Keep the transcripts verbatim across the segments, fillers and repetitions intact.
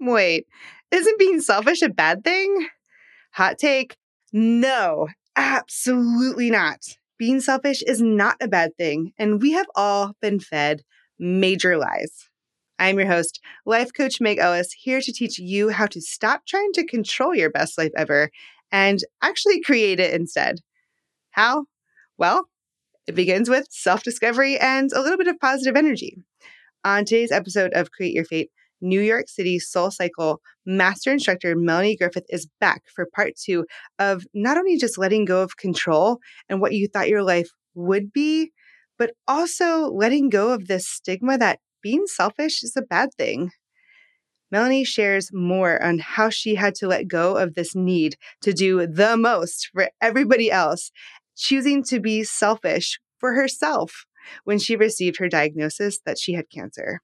Wait, isn't being selfish a bad thing? Hot take. No, absolutely not. Being selfish is not a bad thing, and we have all been fed major lies. I'm your host, life coach Meg Ellis, here to teach you how to stop trying to control your best life ever and actually create it instead. How? Well, it begins with self-discovery and a little bit of positive energy. On today's episode of Create Your Fate, New York City SoulCycle master instructor Melanie Griffith is back for part two of not only just letting go of control and what you thought your life would be, but also letting go of this stigma that being selfish is a bad thing. Melanie shares more on how she had to let go of this need to do the most for everybody else, choosing to be selfish for herself when she received her diagnosis that she had cancer.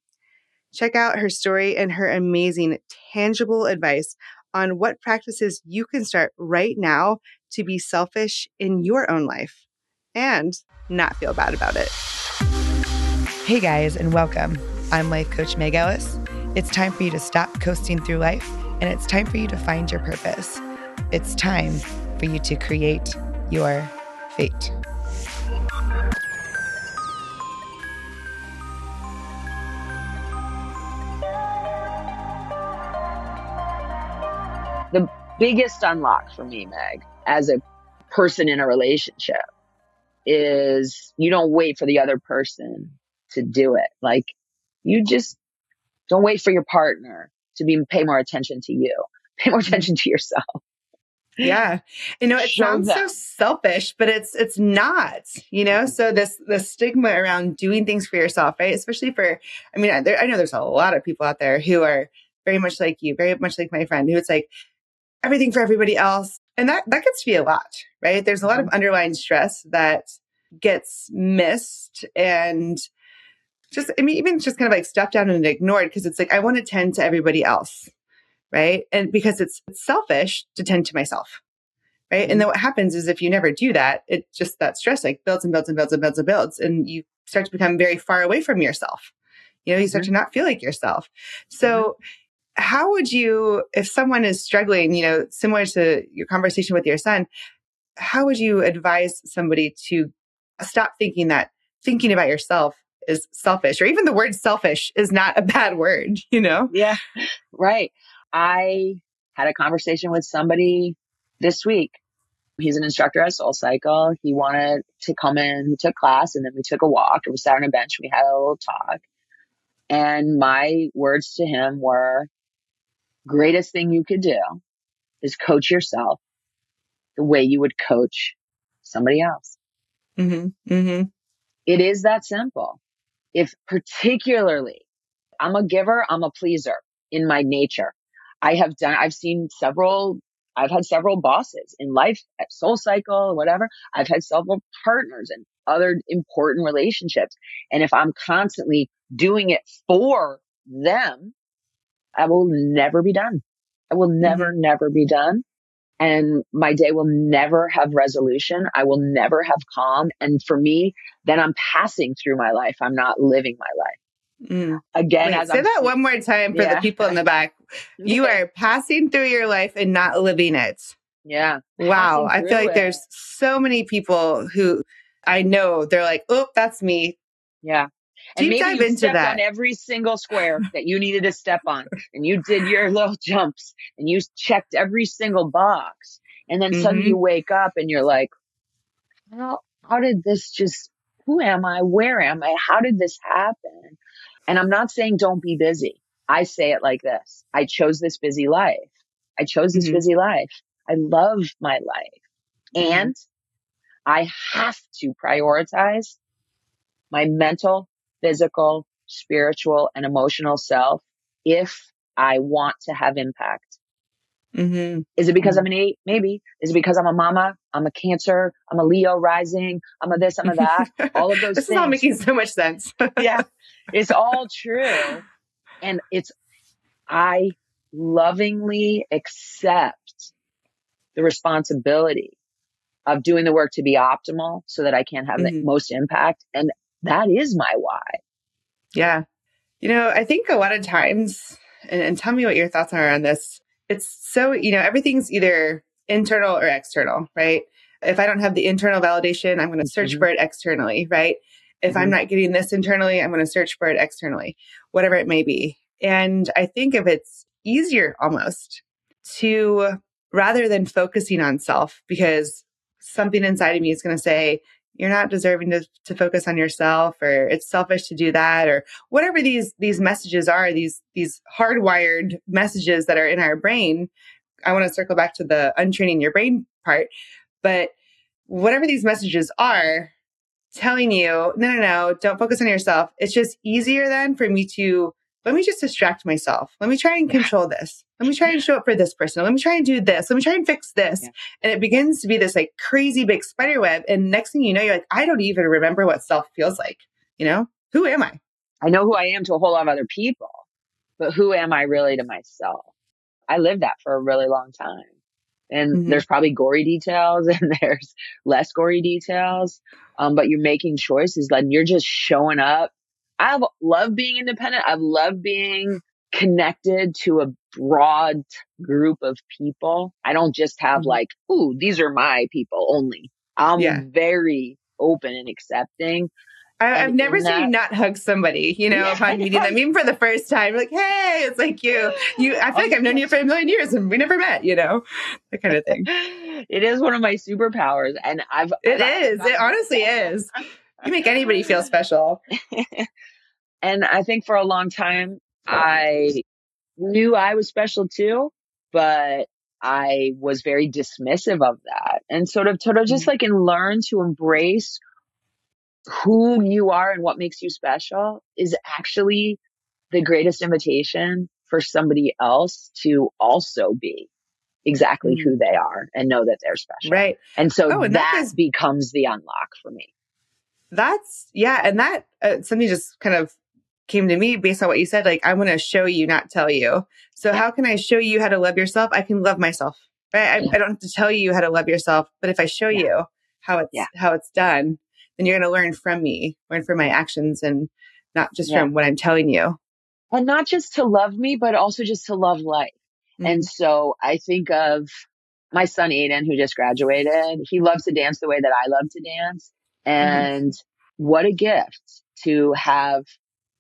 Check out her story and her amazing, tangible advice on what practices you can start right now to be selfish in your own life and not feel bad about it. Hey guys, and welcome. I'm life coach Meg Ellis. It's time for you to stop coasting through life, and it's time for you to find your purpose. It's time for you to create your fate. The biggest unlock for me, Meg, as a person in a relationship is you don't wait for the other person to do it. Like, you just don't wait for your partner to be pay more attention to you. Pay more attention to yourself. Yeah. You know, it Show sounds them. so selfish, but it's it's not, you know? So this the stigma around doing things for yourself, right? Especially for, I mean, I, there, I know there's a lot of people out there who are very much like you, very much like my friend, who it's like, everything for everybody else. And that, that gets to be a lot, right? There's a lot of underlying stress that gets missed and just, I mean, even just kind of like stepped down and ignored, because it's like, I want to tend to everybody else, right? And because it's selfish to tend to myself, right? And then what happens is if you never do that, it just, that stress like builds and builds and builds and builds and builds. And you start to become very far away from yourself. You know, you start mm-hmm. to not feel like yourself. So mm-hmm. how would you, if someone is struggling, you know, similar to your conversation with your son, how would you advise somebody to stop thinking that thinking about yourself is selfish, or even the word selfish is not a bad word, you know? Yeah, right. I had a conversation with somebody this week. He's an instructor at SoulCycle. He wanted to come in, he took class, and then we took a walk, and we sat on a bench, we had a little talk. And my words to him were, greatest thing you could do is coach yourself the way you would coach somebody else. Mm-hmm. Mm-hmm. It is that simple. If particularly, I'm a giver, I'm a pleaser in my nature. I have done, I've seen several, I've had several bosses in life at SoulCycle, whatever. I've had several partners and other important relationships. And if I'm constantly doing it for them, I will never be done. I will never, mm-hmm. never be done. And my day will never have resolution. I will never have calm. And for me, then I'm passing through my life. I'm not living my life. Mm. Again, Wait, as say I'm, that one more time for yeah. the people in the back. You are passing through your life and not living it. Yeah. Wow. I feel like it. There's so many people who I know, they're like, oh, that's me. Yeah. And Deep maybe dive you stepped on every single square that you needed to step on, and you did your little jumps, and you checked every single box, and then mm-hmm. suddenly you wake up and you're like, how, how did this just, who am I? Where am I? How did this happen? And I'm not saying don't be busy. I say it like this. I chose this busy life. I chose this mm-hmm. busy life. I love my life. Mm-hmm. And I have to prioritize my mental, physical, spiritual, and emotional self if I want to have impact. Mm-hmm. Is it because mm-hmm. I'm an eight? Maybe. Is it because I'm a mama? I'm a Cancer. I'm a Leo rising. I'm a this, I'm a that. All of those this things. This is all making so much sense. Yeah. It's all true. And it's, I lovingly accept the responsibility of doing the work to be optimal so that I can have mm-hmm. the most impact. And that is my why. Yeah. You know, I think a lot of times and, and tell me what your thoughts are on this. It's so, you know, everything's either internal or external, right? If I don't have the internal validation, I'm going to search mm-hmm. for it externally, right? If mm-hmm. I'm not getting this internally, I'm going to search for it externally, whatever it may be. And I think if it's easier almost to, rather than focusing on self, because something inside of me is going to say, you're not deserving to, to focus on yourself, or it's selfish to do that, or whatever these these messages are, these these hardwired messages that are in our brain. I want to circle back to the untraining your brain part, but whatever these messages are telling you, no, no, no, don't focus on yourself. It's just easier then for me to, let me just distract myself. Let me try and control this. Let me try and show up for this person. Let me try and do this. Let me try and fix this. Yeah. And it begins to be this like crazy big spider web. And next thing you know, you're like, I don't even remember what self feels like. You know, who am I? I know who I am to a whole lot of other people, but who am I really to myself? I lived that for a really long time. And mm-hmm. there's probably gory details and there's less gory details, um, but you're making choices. Like you're just showing up. I've loved being independent. I've loved being connected to a broad group of people. I don't just have mm-hmm. like, ooh, these are my people only. I'm yeah. very open and accepting. I, I've and never seen that, you not hug somebody, you know, yeah, upon meeting them, even for the first time. Like, hey, it's like you, you. I feel like I've known you for a million years and we never met, you know, that kind of thing. It is one of my superpowers. And I've. It I've, is. I've, it I've, honestly is. You make anybody feel special. And I think for a long time, I knew I was special too, but I was very dismissive of that. And sort of, sort of just like, and learn to embrace who you are and what makes you special is actually the greatest invitation for somebody else to also be exactly who they are and know that they're special. Right. And so oh, and that, that is- becomes the unlock for me. That's, yeah. And that, uh, something just kind of came to me based on what you said. Like, I want to show you, not tell you. So how can I show you how to love yourself? I can love myself, right? Yeah. I, I don't have to tell you how to love yourself, but if I show yeah. you how it's, yeah. how it's done, then you're going to learn from me, learn from my actions and not just yeah. from what I'm telling you. And not just to love me, but also just to love life. Mm-hmm. And so I think of my son, Aiden, who just graduated. He loves to dance the way that I love to dance. And mm-hmm. what a gift to have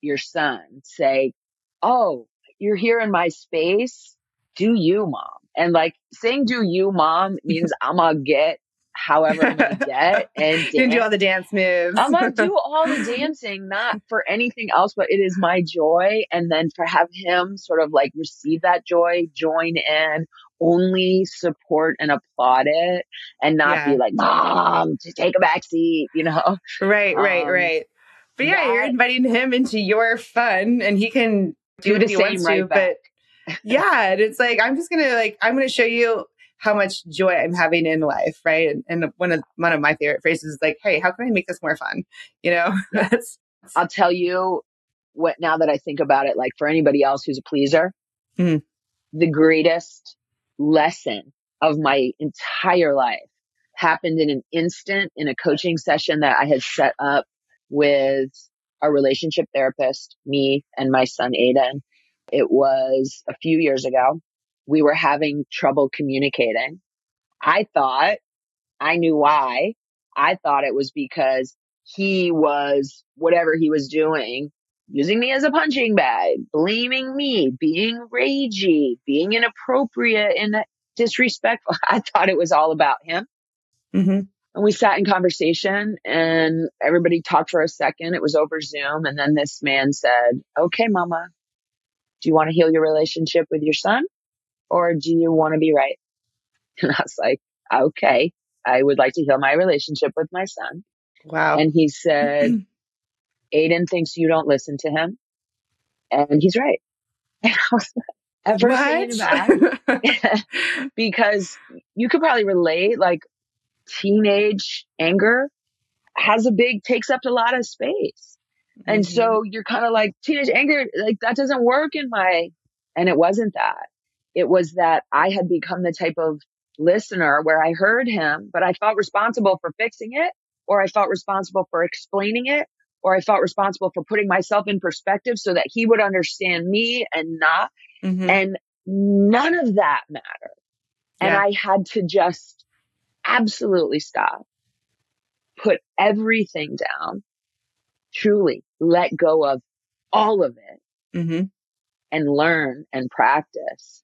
your son say, oh, you're here in my space. Do you, mom? And like saying, do you, mom means I'm going to get however I'm going to get and dance. Do all the dance moves. I'm going to do all the dancing, not for anything else, but it is my joy. And then to have him sort of like receive that joy, join in, only support and applaud it and not yeah. be like, mom, just take a back seat, you know? Right, right, um, right. But yeah, that, you're inviting him into your fun and he can do what the he same wants right to. Back. But yeah, and it's like, I'm just going to like, I'm going to show you how much joy I'm having in life. Right. And, and one of, one of my favorite phrases is like, hey, how can I make this more fun? You know, yeah. that's, I'll tell you what, now that I think about it, like for anybody else who's a pleaser, mm-hmm. the greatest lesson of my entire life happened in an instant in a coaching session that I had set up with a relationship therapist, me and my son, Aiden. It was a few years ago. We were having trouble communicating. I thought I knew why. I thought it was because he was, whatever he was doing, using me as a punching bag, blaming me, being ragey, being inappropriate and disrespectful. I thought it was all about him. Mm-hmm. And we sat in conversation and everybody talked for a second. It was over Zoom. And then this man said, okay, mama, do you want to heal your relationship with your son or do you want to be right? And I was like, okay, I would like to heal my relationship with my son. Wow. And he said, mm-hmm. Aiden thinks you don't listen to him. And he's right. And I was like, ever seen that? Because you could probably relate, like teenage anger has a big, takes up a lot of space. Mm-hmm. And so you're kind of like, teenage anger, like that doesn't work in my, and it wasn't that. It was that I had become the type of listener where I heard him, but I felt responsible for fixing it, or I felt responsible for explaining it, or I felt responsible for putting myself in perspective so that he would understand me and not. Mm-hmm. And none of that mattered. Yeah. And I had to just absolutely stop, put everything down, truly let go of all of it, mm-hmm. and learn and practice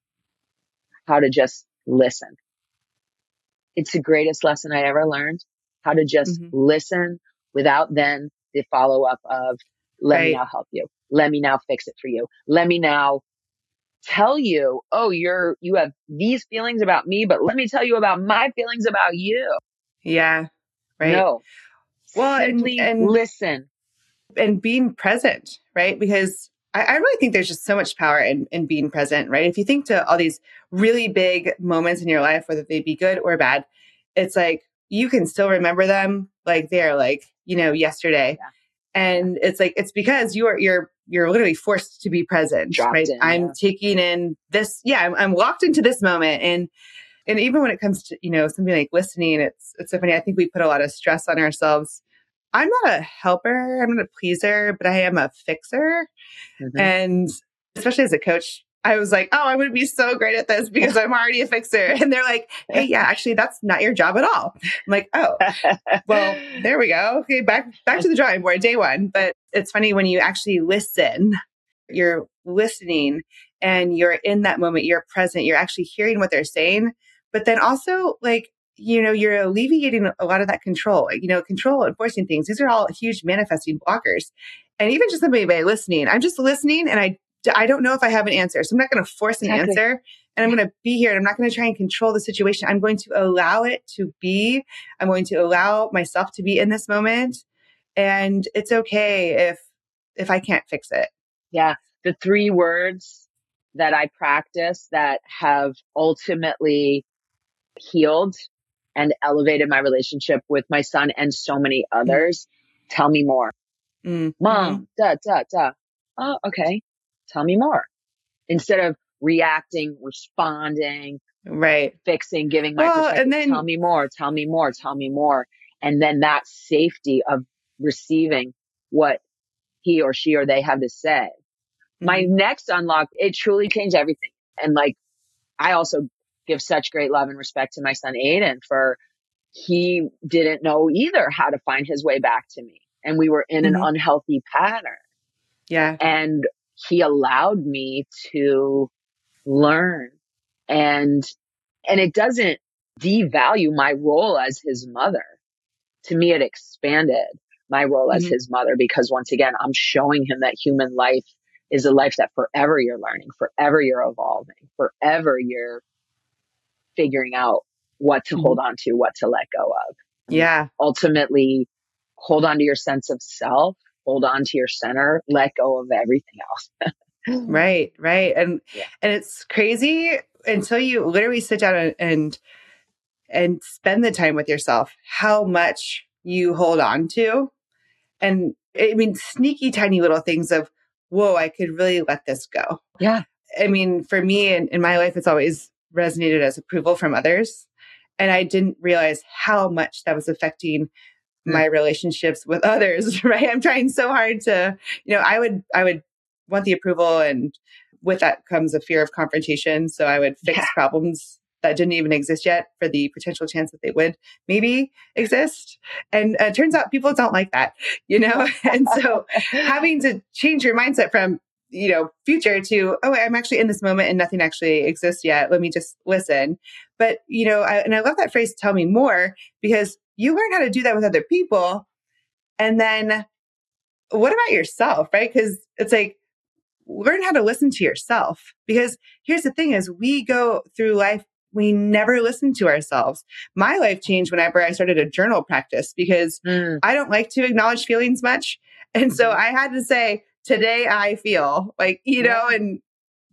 how to just listen. It's the greatest lesson I ever learned, how to just mm-hmm. listen without then the follow up of, let right. me now help you. Let me now fix it for you. Let me now tell you, oh, you're, you have these feelings about me, but let me tell you about my feelings about you. Yeah. Right. No. Well, Simply and, and listen and being present, right? Because I, I really think there's just so much power in, in being present, right? If you think to all these really big moments in your life, whether they be good or bad, it's like, you can still remember them like they're like, you know, yesterday. Yeah. And it's like, it's because you are, you're, you're literally forced to be present, Dropped right? In, I'm yeah. taking in this. Yeah. I'm, I'm locked into this moment. And, and even when it comes to, you know, something like listening, it's, it's so funny. I think we put a lot of stress on ourselves. I'm not a helper. I'm not a pleaser, but I am a fixer. Mm-hmm. And especially as a coach, I was like, oh, I would be so great at this because I'm already a fixer. And they're like, hey, yeah, actually, that's not your job at all. I'm like, oh, well, there we go. Okay, back back to the drawing board, day one. But it's funny when you actually listen, you're listening and you're in that moment, you're present, you're actually hearing what they're saying. But then also, like, you know, you're alleviating a lot of that control, you know, control, enforcing things. These are all huge manifesting blockers. And even just somebody by listening, I'm just listening and I I don't know if I have an answer. So I'm not going to force an exactly. answer, and I'm going to be here, and I'm not going to try and control the situation. I'm going to allow it to be. I'm going to allow myself to be in this moment. And it's okay if, if I can't fix it. Yeah. The three words that I practice that have ultimately healed and elevated my relationship with my son and so many others. Mm-hmm. Tell me more. Mm-hmm. Mom, da, da, da. Oh, okay. Tell me more. Instead of reacting, responding, right, fixing, giving my well, perspective, and then, tell me more, tell me more, tell me more. And then that safety of receiving what he or she or they have to say. Mm-hmm. My next unlock, it truly changed everything. And like, I also give such great love and respect to my son, Aiden, for he didn't know either how to find his way back to me. And we were in mm-hmm. an unhealthy pattern. Yeah. And he allowed me to learn, and, and it doesn't devalue my role as his mother. To me, it expanded my role as mm-hmm. his mother, because once again, I'm showing him that human life is a life that forever you're learning, forever you're evolving, forever you're figuring out what to mm-hmm. hold on to, what to let go of. Yeah. Ultimately, hold on to your sense of self. Hold on to your center, let go of everything else. Right, right. And yeah. and it's crazy until you literally sit down and and spend the time with yourself, how much you hold on to. And I mean, sneaky, tiny little things of, whoa, I could really let this go. Yeah. I mean, for me in, in my life, it's always resonated as approval from others. And I didn't realize how much that was affecting my relationships with others, right? I'm trying so hard to, you know, I would, I would want the approval, and with that comes a fear of confrontation. So I would fix yeah. problems that didn't even exist yet for the potential chance that they would maybe exist. And it uh, turns out people don't like that, you know? And so having to change your mindset from, you know, future to, oh, I'm actually in this moment and nothing actually exists yet. Let me just listen. But, you know, I, and I love that phrase, tell me more, because you learn how to do that with other people. And then what about yourself, right? Because it's like, learn how to listen to yourself. Because here's the thing is we go through life, we never listen to ourselves. My life changed whenever I started a journal practice, because mm. I don't like to acknowledge feelings much. And so I had to say, today I feel like, you know, yeah. and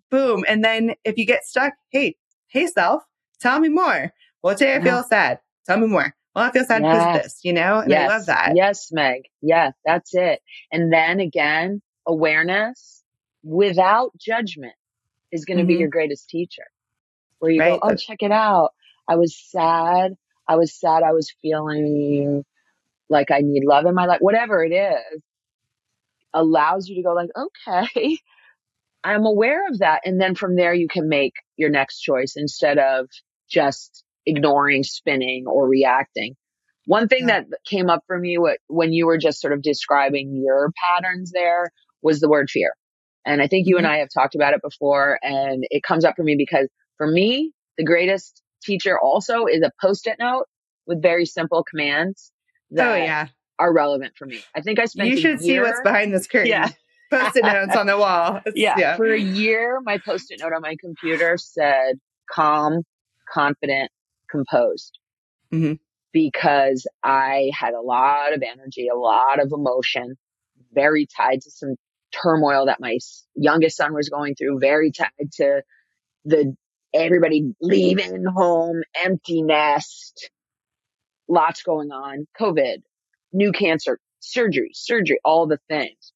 boom. And then if you get stuck, hey, hey self, tell me more. Well, today I feel yeah. sad. Tell me more. Well, I feel sad yes. because this, you know, and yes. I love that. Yes, Meg. Yeah, that's it. And then again, awareness without judgment is going to mm-hmm. be your greatest teacher, where you right. go, oh, check it out. I was sad. I was sad. I was feeling like I need love in my life, whatever it is. allows you to go like, okay, I'm aware of that. And then from there, you can make your next choice instead of just ignoring, spinning, or reacting. One thing yeah. that came up for me when you were just sort of describing your patterns there was the word fear. And I think you mm-hmm. and I have talked about it before, and it comes up for me because for me, the greatest teacher also is a post-it note with very simple commands that oh, yeah. are relevant for me. I think I spent You should year, see what's behind this curtain. Yeah. Post-it notes on the wall. Yeah. yeah. For a year, my post-it note on my computer said calm, confident, composed. Mm-hmm. Because I had a lot of energy, a lot of emotion, very tied to some turmoil that my youngest son was going through, very tied to the everybody leaving home, empty nest, lots going on, COVID, new cancer, surgery, surgery, all the things.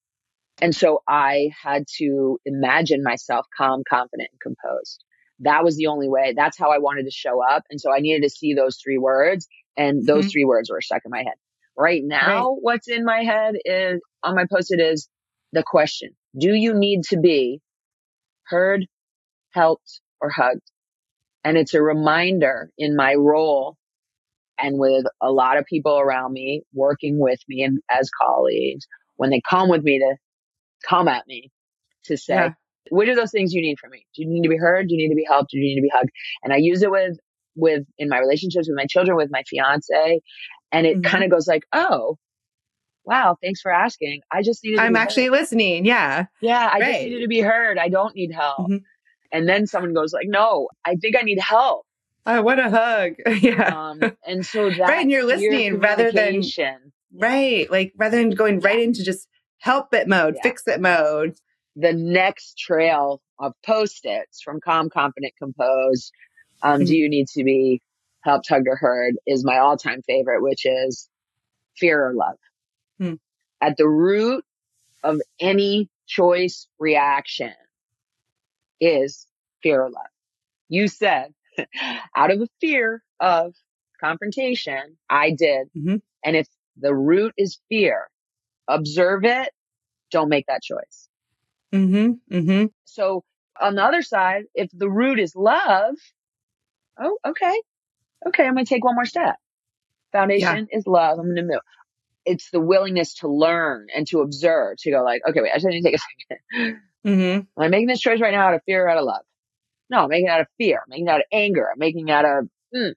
And so I had to imagine myself calm, confident, and composed. That was the only way. That's how I wanted to show up. And so I needed to see those three words. And those mm-hmm. three words were stuck in my head. Right now, right. what's in my head is on my post-it is the question, do you need to be heard, helped, or hugged? And it's a reminder in my role and with a lot of people around me working with me and as colleagues, when they come with me to come at me to say, yeah. which of those things you need from me? Do you need to be heard? Do you need to be helped? Do you need to be hugged? And I use it with with in my relationships with my children, with my fiance, and it mm-hmm. kind of goes like, oh, wow, thanks for asking. I just needed to I'm be actually heard. listening. Yeah. Yeah. I right. just needed to be heard. I don't need help. Mm-hmm. And then someone goes like, no, I think I need help. I want a hug. Yeah. Um, and so that right, and you're listening rather than right. Like rather than going right yeah. into just help it mode, yeah. fix it mode. The next trail of post-its from calm, confident, composed, Um, mm-hmm. do you need to be helped, hugged, or heard is my all-time favorite, which is fear or love. Mm-hmm. At the root of any choice reaction is fear or love. You said, out of a fear of confrontation, I did. Mm-hmm. And if the root is fear, observe it, don't make that choice. Mm-hmm. Mm-hmm. So on the other side, if the root is love, oh, okay. Okay. I'm going to take one more step. Foundation yeah. is love. I'm going to move. It's the willingness to learn and to observe, to go like, okay, wait, I just need to take a second. Mm-hmm. I'm making this choice right now out of fear or out of love. No, I'm making it out of fear. I'm making it out of anger. I'm making it out of, mm.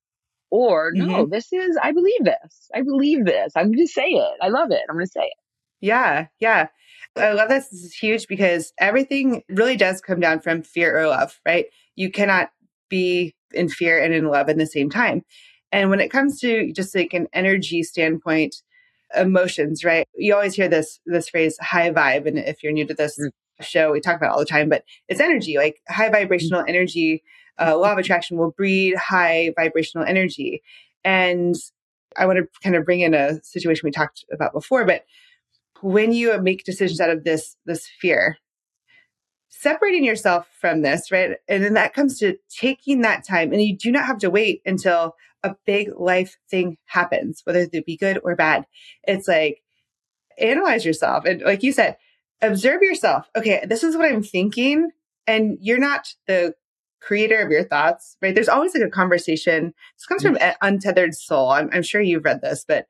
or mm-hmm. no, this is, I believe this. I believe this. I'm going to say it. I love it. I'm going to say it. Yeah. Yeah. I love this. This is huge because everything really does come down from fear or love, right? You cannot be in fear and in love at the same time. And when it comes to just like an energy standpoint, emotions, right? You always hear this, this phrase, high vibe. And if you're new to this mm-hmm. show, we talk about it all the time, but it's energy, like high vibrational mm-hmm. energy, uh, law of attraction will breed high vibrational energy. And I want to kind of bring in a situation we talked about before, but when you make decisions out of this, this fear, separating yourself from this, right? And then that comes to taking that time, and you do not have to wait until a big life thing happens, whether it be good or bad. It's like, analyze yourself. And like you said, observe yourself. Okay, this is what I'm thinking. And you're not the creator of your thoughts, right? There's always like a conversation. This comes from Untethered Soul. I'm, I'm sure you've read this, but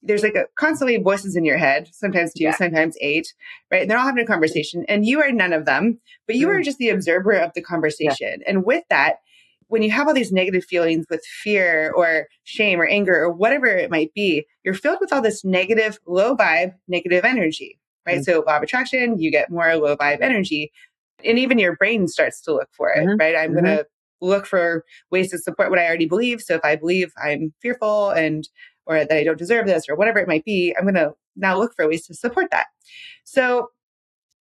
there's like a constantly voices in your head, sometimes two, yeah. sometimes eight, right? And they're all having a conversation and you are none of them, but you mm. are just the observer of the conversation. Yeah. And with that, when you have all these negative feelings with fear or shame or anger or whatever it might be, you're filled with all this negative, low vibe, negative energy, right? Mm. So law of attraction, you get more low vibe energy, and even your brain starts to look for it, mm-hmm. right? I'm mm-hmm. going to look for ways to support what I already believe. So if I believe I'm fearful and or that I don't deserve this, or whatever it might be, I'm going to now look for ways to support that. So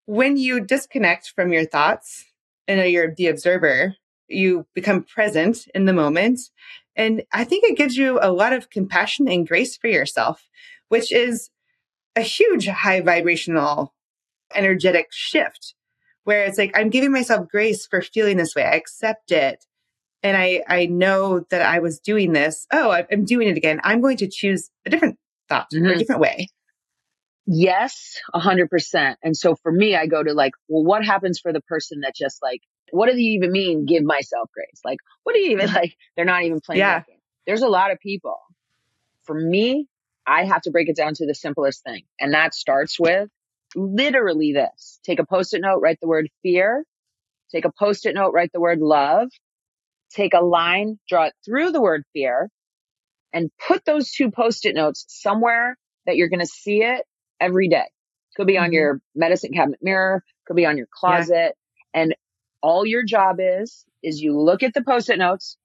when you disconnect from your thoughts and you're the observer, you become present in the moment. And I think it gives you a lot of compassion and grace for yourself, which is a huge high vibrational energetic shift where it's like, I'm giving myself grace for feeling this way. I accept it. And I, I know that I was doing this. Oh, I'm doing it again. I'm going to choose a different thought mm-hmm. or a different way. Yes, one hundred percent. And so for me, I go to like, well, what happens for the person that just like, what do you even mean give myself grace? Like, what do you even like? They're not even playing yeah. that game. There's a lot of people. For me, I have to break it down to the simplest thing. And that starts with literally this. Take a post-it note, write the word fear. Take a post-it note, write the word love. Take a line, draw it through the word fear, and put those two post-it notes somewhere that you're going to see it every day. Could be mm-hmm. on your medicine cabinet mirror, could be on your closet. Yeah. And all your job is, is you look at the post-it notes,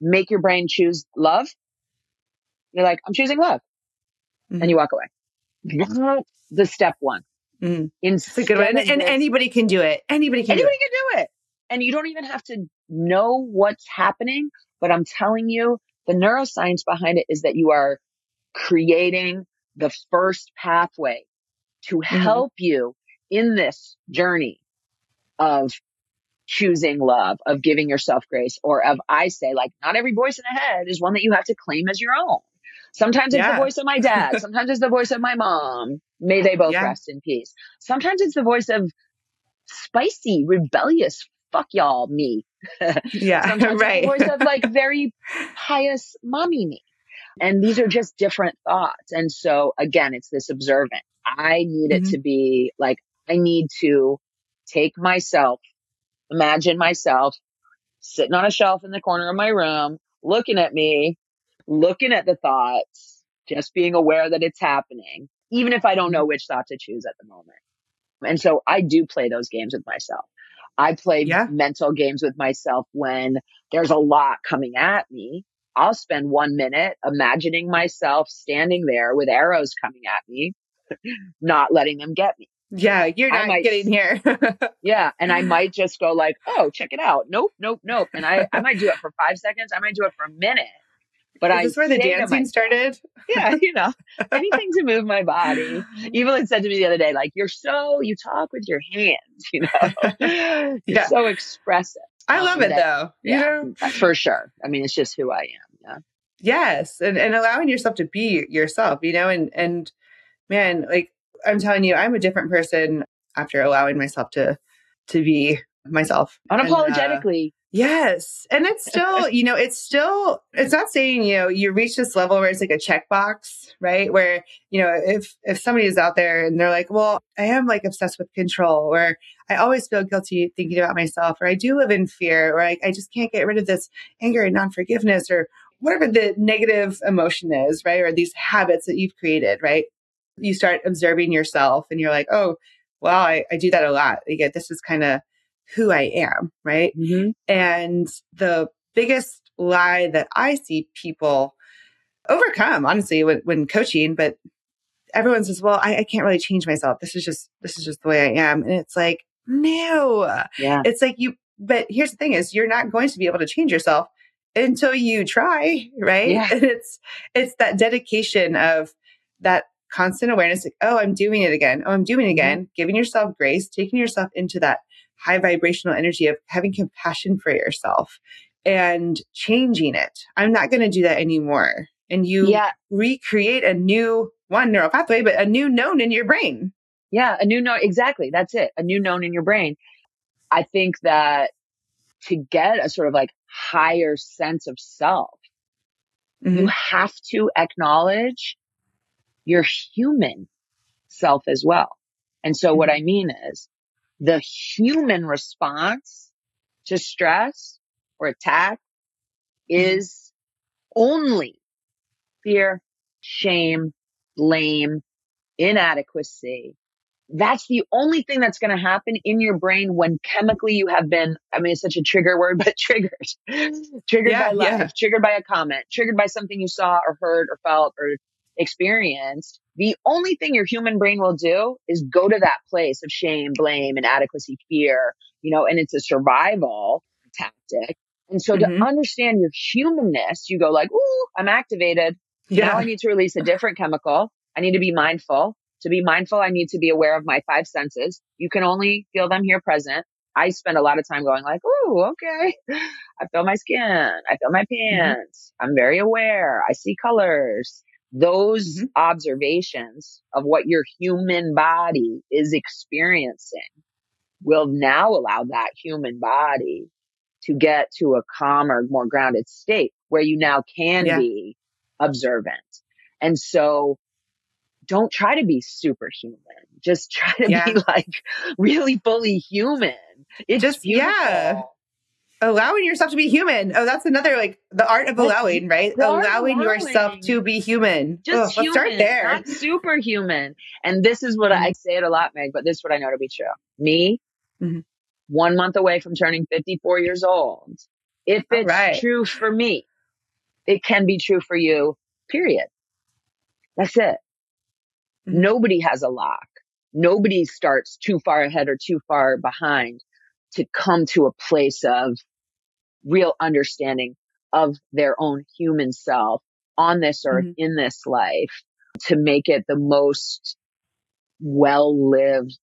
make your brain choose love. You're like, I'm choosing love. Mm-hmm. And you walk away. That's the step one. Mm-hmm. That's a good one. And, and anybody can do it. Anybody can anybody do it. can do it. And you don't even have to know what's happening. But I'm telling you, the neuroscience behind it is that you are creating the first pathway to help mm-hmm. you in this journey of choosing love, of giving yourself grace, or of, I say, like, not every voice in the head is one that you have to claim as your own. Sometimes yeah. it's the voice of my dad. Sometimes it's the voice of my mom. May they both yeah. rest in peace. Sometimes it's the voice of spicy, rebellious, fuck y'all me. Yeah, sometimes right. it's the voice of like very pious mommy me. And these are just different thoughts. And so again, it's this observant. I need mm-hmm. it to be like, I need to take myself, imagine myself sitting on a shelf in the corner of my room, looking at me, looking at the thoughts, just being aware that it's happening, even if I don't know which thought to choose at the moment. And so I do play those games with myself. I play yeah. mental games with myself when there's a lot coming at me. I'll spend one minute imagining myself standing there with arrows coming at me, not letting them get me. Yeah, you're not might, getting here. yeah. And I might just go like, oh, check it out. Nope, nope, nope. And I, I might do it for five seconds. I might do it for a minute. But Is this I where the dancing myself, started? Yeah, you know, anything to move my body. Evelyn said to me the other day, like, you're so, you talk with your hands, you know, you're yeah. so expressive. I love um, it that, though. Yeah, you know? For sure. I mean, it's just who I am. Yeah. Yes. And, and allowing yourself to be yourself, you know, and, and man, like I'm telling you, I'm a different person after allowing myself to, to be myself. Unapologetically. And, uh, yes. And it's still, you know, it's still, it's not saying, you know, you reach this level where it's like a checkbox, right? Where, you know, if, if somebody is out there and they're like, well, I am like obsessed with control, or I always feel guilty thinking about myself, or I do live in fear, or I, I just can't get rid of this anger and non-forgiveness, or whatever the negative emotion is, right? Or these habits that you've created, right? You start observing yourself and you're like, oh, wow, I, I do that a lot. You get, this is kind of who I am, right? Mm-hmm. And the biggest lie that I see people overcome, honestly, when, when coaching, but everyone says, well, I, I can't really change myself. This is just, this is just the way I am. And it's like, no, yeah. it's like you, but here's the thing is you're not going to be able to change yourself until you try, right? Yeah. And it's, it's that dedication of that constant awareness. Like, oh, I'm doing it again. Oh, I'm doing it again. Mm-hmm. Giving yourself grace, taking yourself into that high vibrational energy of having compassion for yourself and changing it. I'm not going to do that anymore. And you yeah. recreate a new one neural pathway, but a new known in your brain. Yeah. A new known. Exactly. That's it. A new known in your brain. I think that to get a sort of like higher sense of self, mm-hmm. you have to acknowledge your human self as well. And so mm-hmm. what I mean is, the human response to stress or attack is only fear, shame, blame, inadequacy. That's the only thing that's going to happen in your brain when chemically you have been, I mean, it's such a trigger word, but triggered, triggered yeah, by life, yeah. triggered by a comment, triggered by something you saw or heard or felt or experienced. The only thing your human brain will do is go to that place of shame, blame, inadequacy, fear, you know, and it's a survival tactic. And so mm-hmm. to understand your humanness, you go like, ooh, I'm activated. Yeah. Now I need to release a different chemical. I need to be mindful. To be mindful, I need to be aware of my five senses. You can only feel them here present. I spend a lot of time going like, ooh, okay. I feel my skin. I feel my pants. Mm-hmm. I'm very aware. I see colors. those observations of what your human body is experiencing will now allow that human body to get to a calmer, more grounded state where you now can yeah. be observant. And so don't try to be superhuman. Just try to yeah. be like really fully human. It's just beautiful. Yeah. Allowing yourself to be human. Oh, that's another, like, the art of allowing, right? Allowing, allowing yourself to be human. Just oh, human, let's start there. Not superhuman. And this is what mm-hmm. I, I say it a lot, Meg, but this is what I know to be true. Me, mm-hmm. one month away from turning fifty-four years old. If it's right. true for me, it can be true for you, period. That's it. Mm-hmm. Nobody has a lock. Nobody starts too far ahead or too far behind to come to a place of real understanding of their own human self on this earth, mm-hmm. in this life, to make it the most well-lived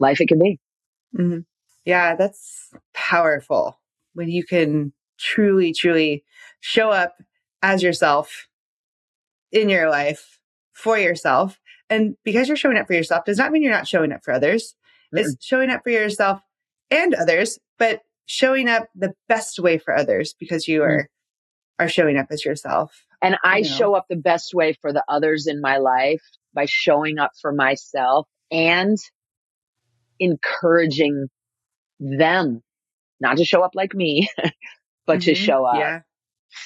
life it can be. Mm-hmm. Yeah, that's powerful. When you can truly, truly show up as yourself in your life for yourself. And because you're showing up for yourself does not mean you're not showing up for others. Mm-hmm. It's showing up for yourself and others, but showing up the best way for others, because you are are showing up as yourself. And I you know. show up the best way for the others in my life by showing up for myself and encouraging them not to show up like me, but mm-hmm. to show up yeah.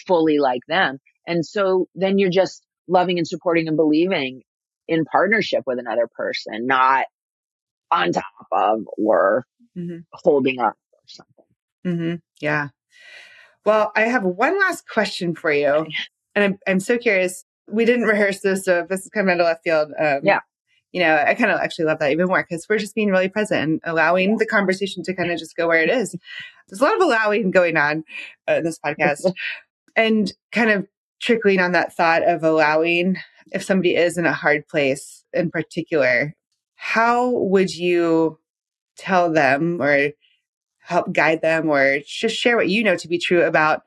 fully like them. And so then you're just loving and supporting and believing in partnership with another person, not on top of or mm-hmm. holding up or something. Mm-hmm. Yeah. Well, I have one last question for you. Okay. And I'm I'm so curious. We didn't rehearse this, so if this is kind of out of left field. Um, yeah. You know, I kind of actually love that even more, because we're just being really present and allowing yeah. the conversation to kind of just go where it is. There's a lot of allowing going on uh, in this podcast and kind of trickling on that thought of allowing. If somebody is in a hard place in particular, how would you tell them or help guide them or just share what you know to be true about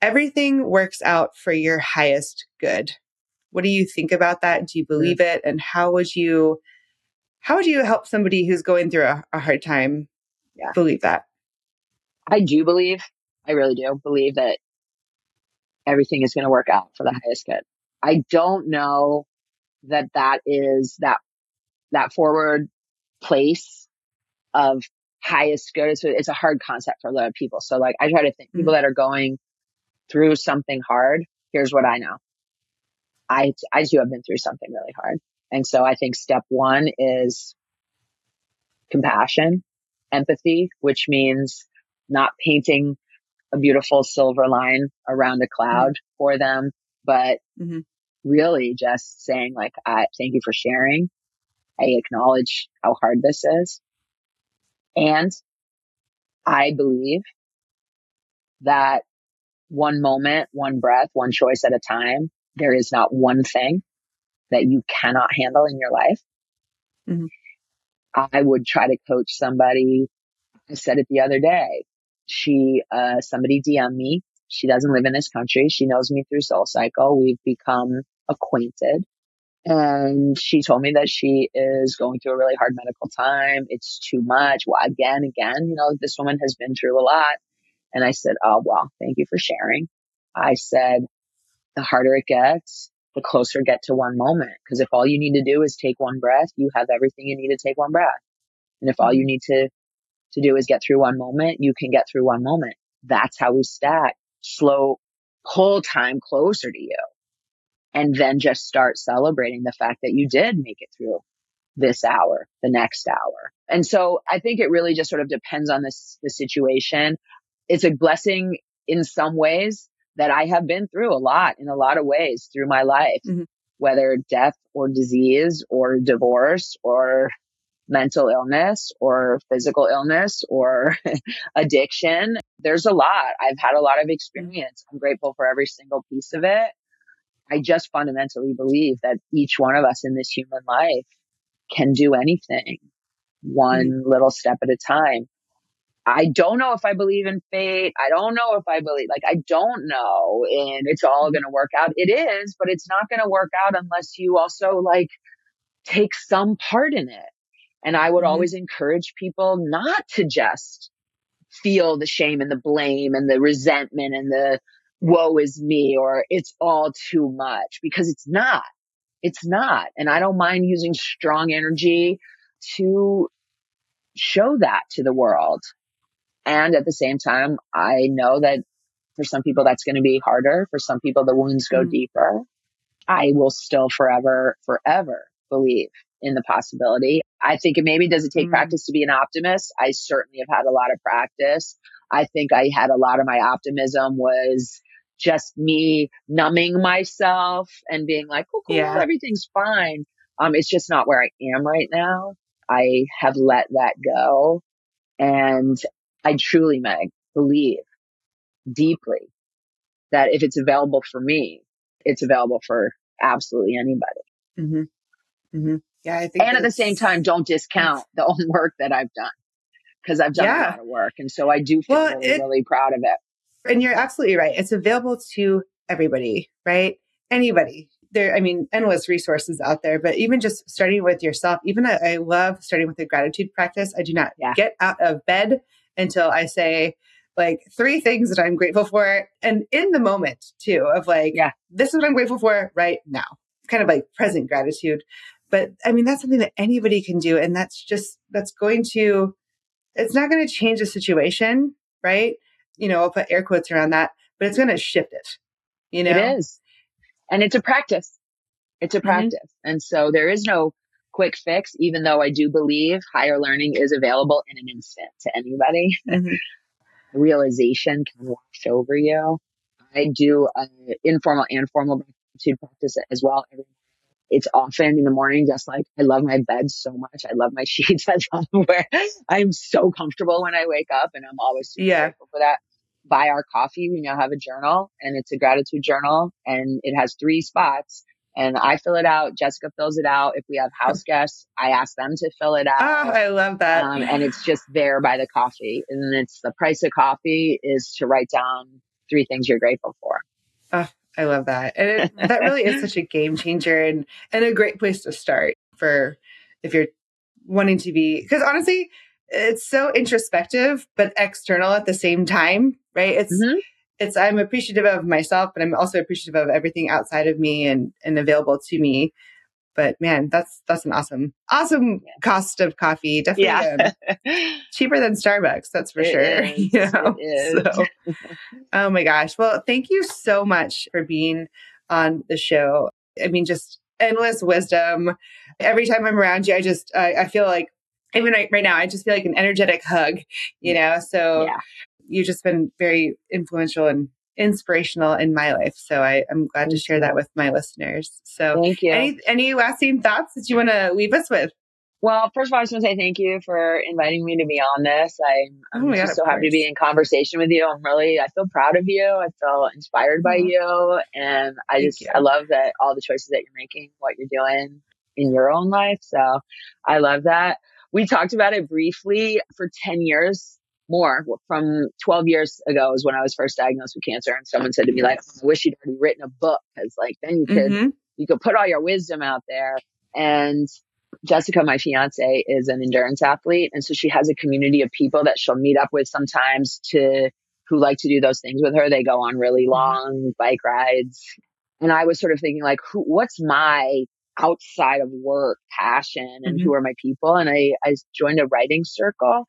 everything works out for your highest good? What do you think about that? Do you believe it? And how would you, how would you help somebody who's going through a, a hard time yeah. believe that? I do believe, I really do believe that everything is going to work out for the highest good. I don't know that that is that that forward place of highest good. So it's a hard concept for a lot of people. So like, I try to think mm-hmm. people that are going through something hard. Here's what I know. I, I too have been through something really hard. And so I think step one is compassion, empathy, which means not painting a beautiful silver line around a cloud mm-hmm. for them, but mm-hmm. really just saying like, I thank you for sharing. I acknowledge how hard this is. And I believe that one moment, one breath, one choice at a time, there is not one thing that you cannot handle in your life. Mm-hmm. I would try to coach somebody. I said it the other day. She, uh, somebody D M'd me. She doesn't live in this country. She knows me through SoulCycle. We've become acquainted. And she told me that she is going through a really hard medical time. It's too much. Well, again, again, you know, this woman has been through a lot. And I said, oh, well, thank you for sharing. I said, the harder it gets, the closer it gets to one moment. Because if all you need to do is take one breath, you have everything you need to take one breath. And if all you need to, to do is get through one moment, you can get through one moment. That's how we stack. Slow, pull time closer to you. And then just start celebrating the fact that you did make it through this hour, the next hour. And so I think it really just sort of depends on this, the situation. It's a blessing in some ways that I have been through a lot in a lot of ways through my life, mm-hmm. whether death or disease or divorce or mental illness or physical illness or addiction. There's a lot. I've had a lot of experience. I'm grateful for every single piece of it. I just fundamentally believe that each one of us in this human life can do anything one mm-hmm. little step at a time. I don't know if I believe in fate. I don't know if I believe, like, I don't know. And it's all going to work out. It is, but it's not going to work out unless you also like take some part in it. And I would mm-hmm. always encourage people not to just feel the shame and the blame and the resentment and the woe is me, or it's all too much, because it's not, it's not. And I don't mind using strong energy to show that to the world. And at the same time, I know that for some people that's going to be harder. For some people, the wounds go mm. deeper. I will still forever, forever believe in the possibility. I think it maybe does it take mm. practice to be an optimist. I certainly have had a lot of practice. I think I had a lot of my optimism was just me numbing myself and being like, oh, cool, yeah. everything's fine. Um, it's just not where I am right now. I have let that go. And I truly, Meg, believe deeply that if it's available for me, it's available for absolutely anybody. Mm-hmm. Mm-hmm. Yeah, I think. And at the same time, don't discount the own work that I've done, because I've done yeah. a lot of work. And so I do feel well, really, it, really proud of it. And you're absolutely right. It's available to everybody, right? Anybody. There, I mean, endless resources out there, but even just starting with yourself, even I, I love starting with a gratitude practice. I do not yeah. get out of bed until I say like three things that I'm grateful for. And in the moment too, of like, yeah. this is what I'm grateful for right now. It's kind of like present gratitude. But I mean, that's something that anybody can do. And that's just, that's going to, it's not going to change the situation, right? You know, I'll put air quotes around that, but it's going to shift it, you know? It is. And it's a practice. It's a practice. Mm-hmm. And so there is no quick fix, even though I do believe higher learning is available in an instant to anybody. Mm-hmm. Realization can wash over you. I do an informal and formal gratitude practice as well. It's often in the morning, just like I love my bed so much. I love my sheets. I love where I'm so comfortable when I wake up, and I'm always super yeah. grateful for that. Buy our coffee. We now have a journal, and it's a gratitude journal, and it has three spots, and I fill it out. Jessica fills it out. If we have house guests, I ask them to fill it out. Oh, I love that. Um, and it's just there by the coffee. And it's the price of coffee is to write down three things you're grateful for. Oh, I love that. And it, that really is such a game changer, and, and a great place to start for if you're wanting to be, because honestly, it's so introspective, but external at the same time, right? It's, mm-hmm. it's, I'm appreciative of myself, but I'm also appreciative of everything outside of me and, and available to me. But man, that's, that's an awesome, awesome yeah. cost of coffee. Definitely yeah. cheaper than Starbucks. That's for it sure. Is, you know? It is. So, oh my gosh. Well, thank you so much for being on the show. I mean, just endless wisdom. Every time I'm around you, I just, I, I feel like, even right, right now, I just feel like an energetic hug, you know? So yeah. you've just been very influential and inspirational in my life. So I, I'm glad to share that with my listeners. So thank you. Any, any lasting thoughts that you want to leave us with? Well, first of all, I just want to say thank you for inviting me to be on this. I'm, I'm oh just God, so happy to be in conversation with you. I'm really, I feel proud of you. I feel inspired by oh. you. And I thank just, you. I love that all the choices that you're making, what you're doing in your own life. So I love that. We talked about it briefly for ten years more. From twelve years ago is when I was first diagnosed with cancer. And someone said to me, like, I wish you'd already written a book, because like, then you could, mm-hmm. you could put all your wisdom out there. And Jessica, my fiance, is an endurance athlete. And so she has a community of people that she'll meet up with sometimes to, who like to do those things with her. They go on really long bike rides. And I was sort of thinking like, who, what's my outside of work passion and mm-hmm. who are my people? And I, I joined a writing circle,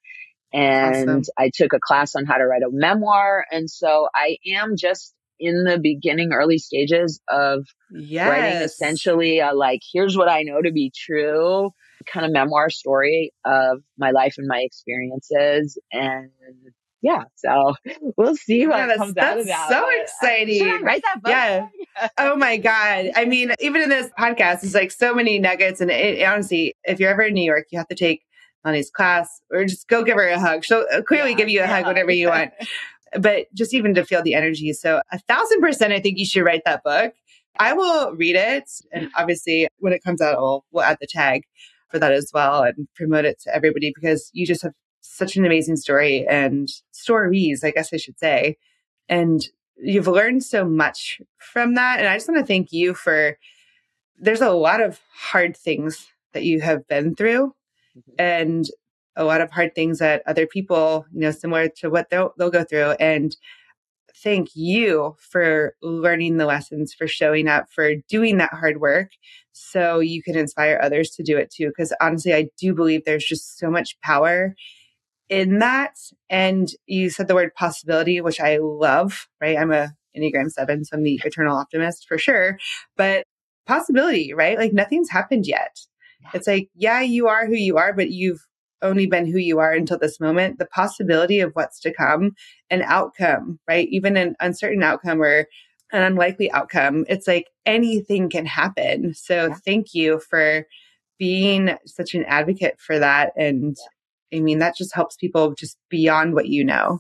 and awesome. I took a class on how to write a memoir. And so I am just in the beginning, early stages of yes. writing essentially a, like, here's what I know to be true kind of memoir story of my life and my experiences. And yeah, so we'll see what yeah, comes out of that. That's so exciting. Should I write that book? Yeah. Oh my God. I mean, even in this podcast, it's like so many nuggets. And it, it, honestly, if you're ever in New York, you have to take Melani's class, or just go give her a hug. She'll clearly yeah, give you a yeah. hug whenever you want. But just even to feel the energy. So a thousand percent, I think you should write that book. I will read it. And obviously, when it comes out, we'll, we'll add the tag for that as well and promote it to everybody, because you just have such an amazing story and stories, I guess I should say. And you've learned so much from that. And I just want to thank you for, there's a lot of hard things that you have been through mm-hmm. and a lot of hard things that other people, you know, similar to what they'll, they'll go through. And thank you for learning the lessons, for showing up, for doing that hard work so you can inspire others to do it too. Because honestly, I do believe there's just so much power in that. And you said the word possibility, which I love, right? I'm a Enneagram seven, so I'm the eternal optimist for sure. But possibility, right? Like nothing's happened yet. Yeah. It's like, yeah, you are who you are, but you've only been who you are until this moment. The possibility of what's to come, an outcome, right? Even an uncertain outcome or an unlikely outcome. It's like anything can happen. So yeah. Thank you for being such an advocate for that. And yeah. I mean, that just helps people just beyond what you know.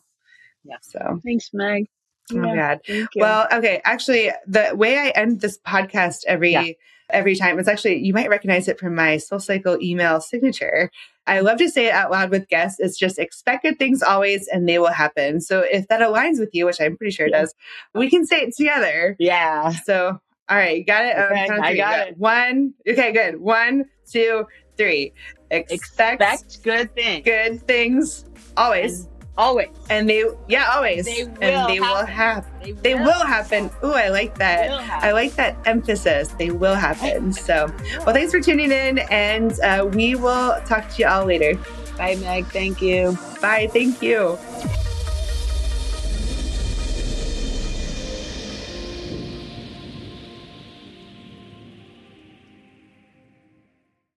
Yeah. So thanks, Meg. Oh my yeah, God. Well, okay. Actually, the way I end this podcast every yeah. every time, it's actually, you might recognize it from my SoulCycle email signature. I love to say it out loud with guests. It's just expect good things always, and they will happen. So if that aligns with you, which I'm pretty sure it does, we can say it together. Yeah. So, all right. Got it. Okay, um, I got it. One. Okay, good. One, two, three. Expect, expect good things. Good things always. And always. And they, yeah, always. They will and they happen. will happen. They will, they will happen. happen. Ooh, I like that. I like that emphasis. They will happen. So, well, thanks for tuning in, and uh, we will talk to you all later. Bye, Meg. Thank you. Bye. Thank you.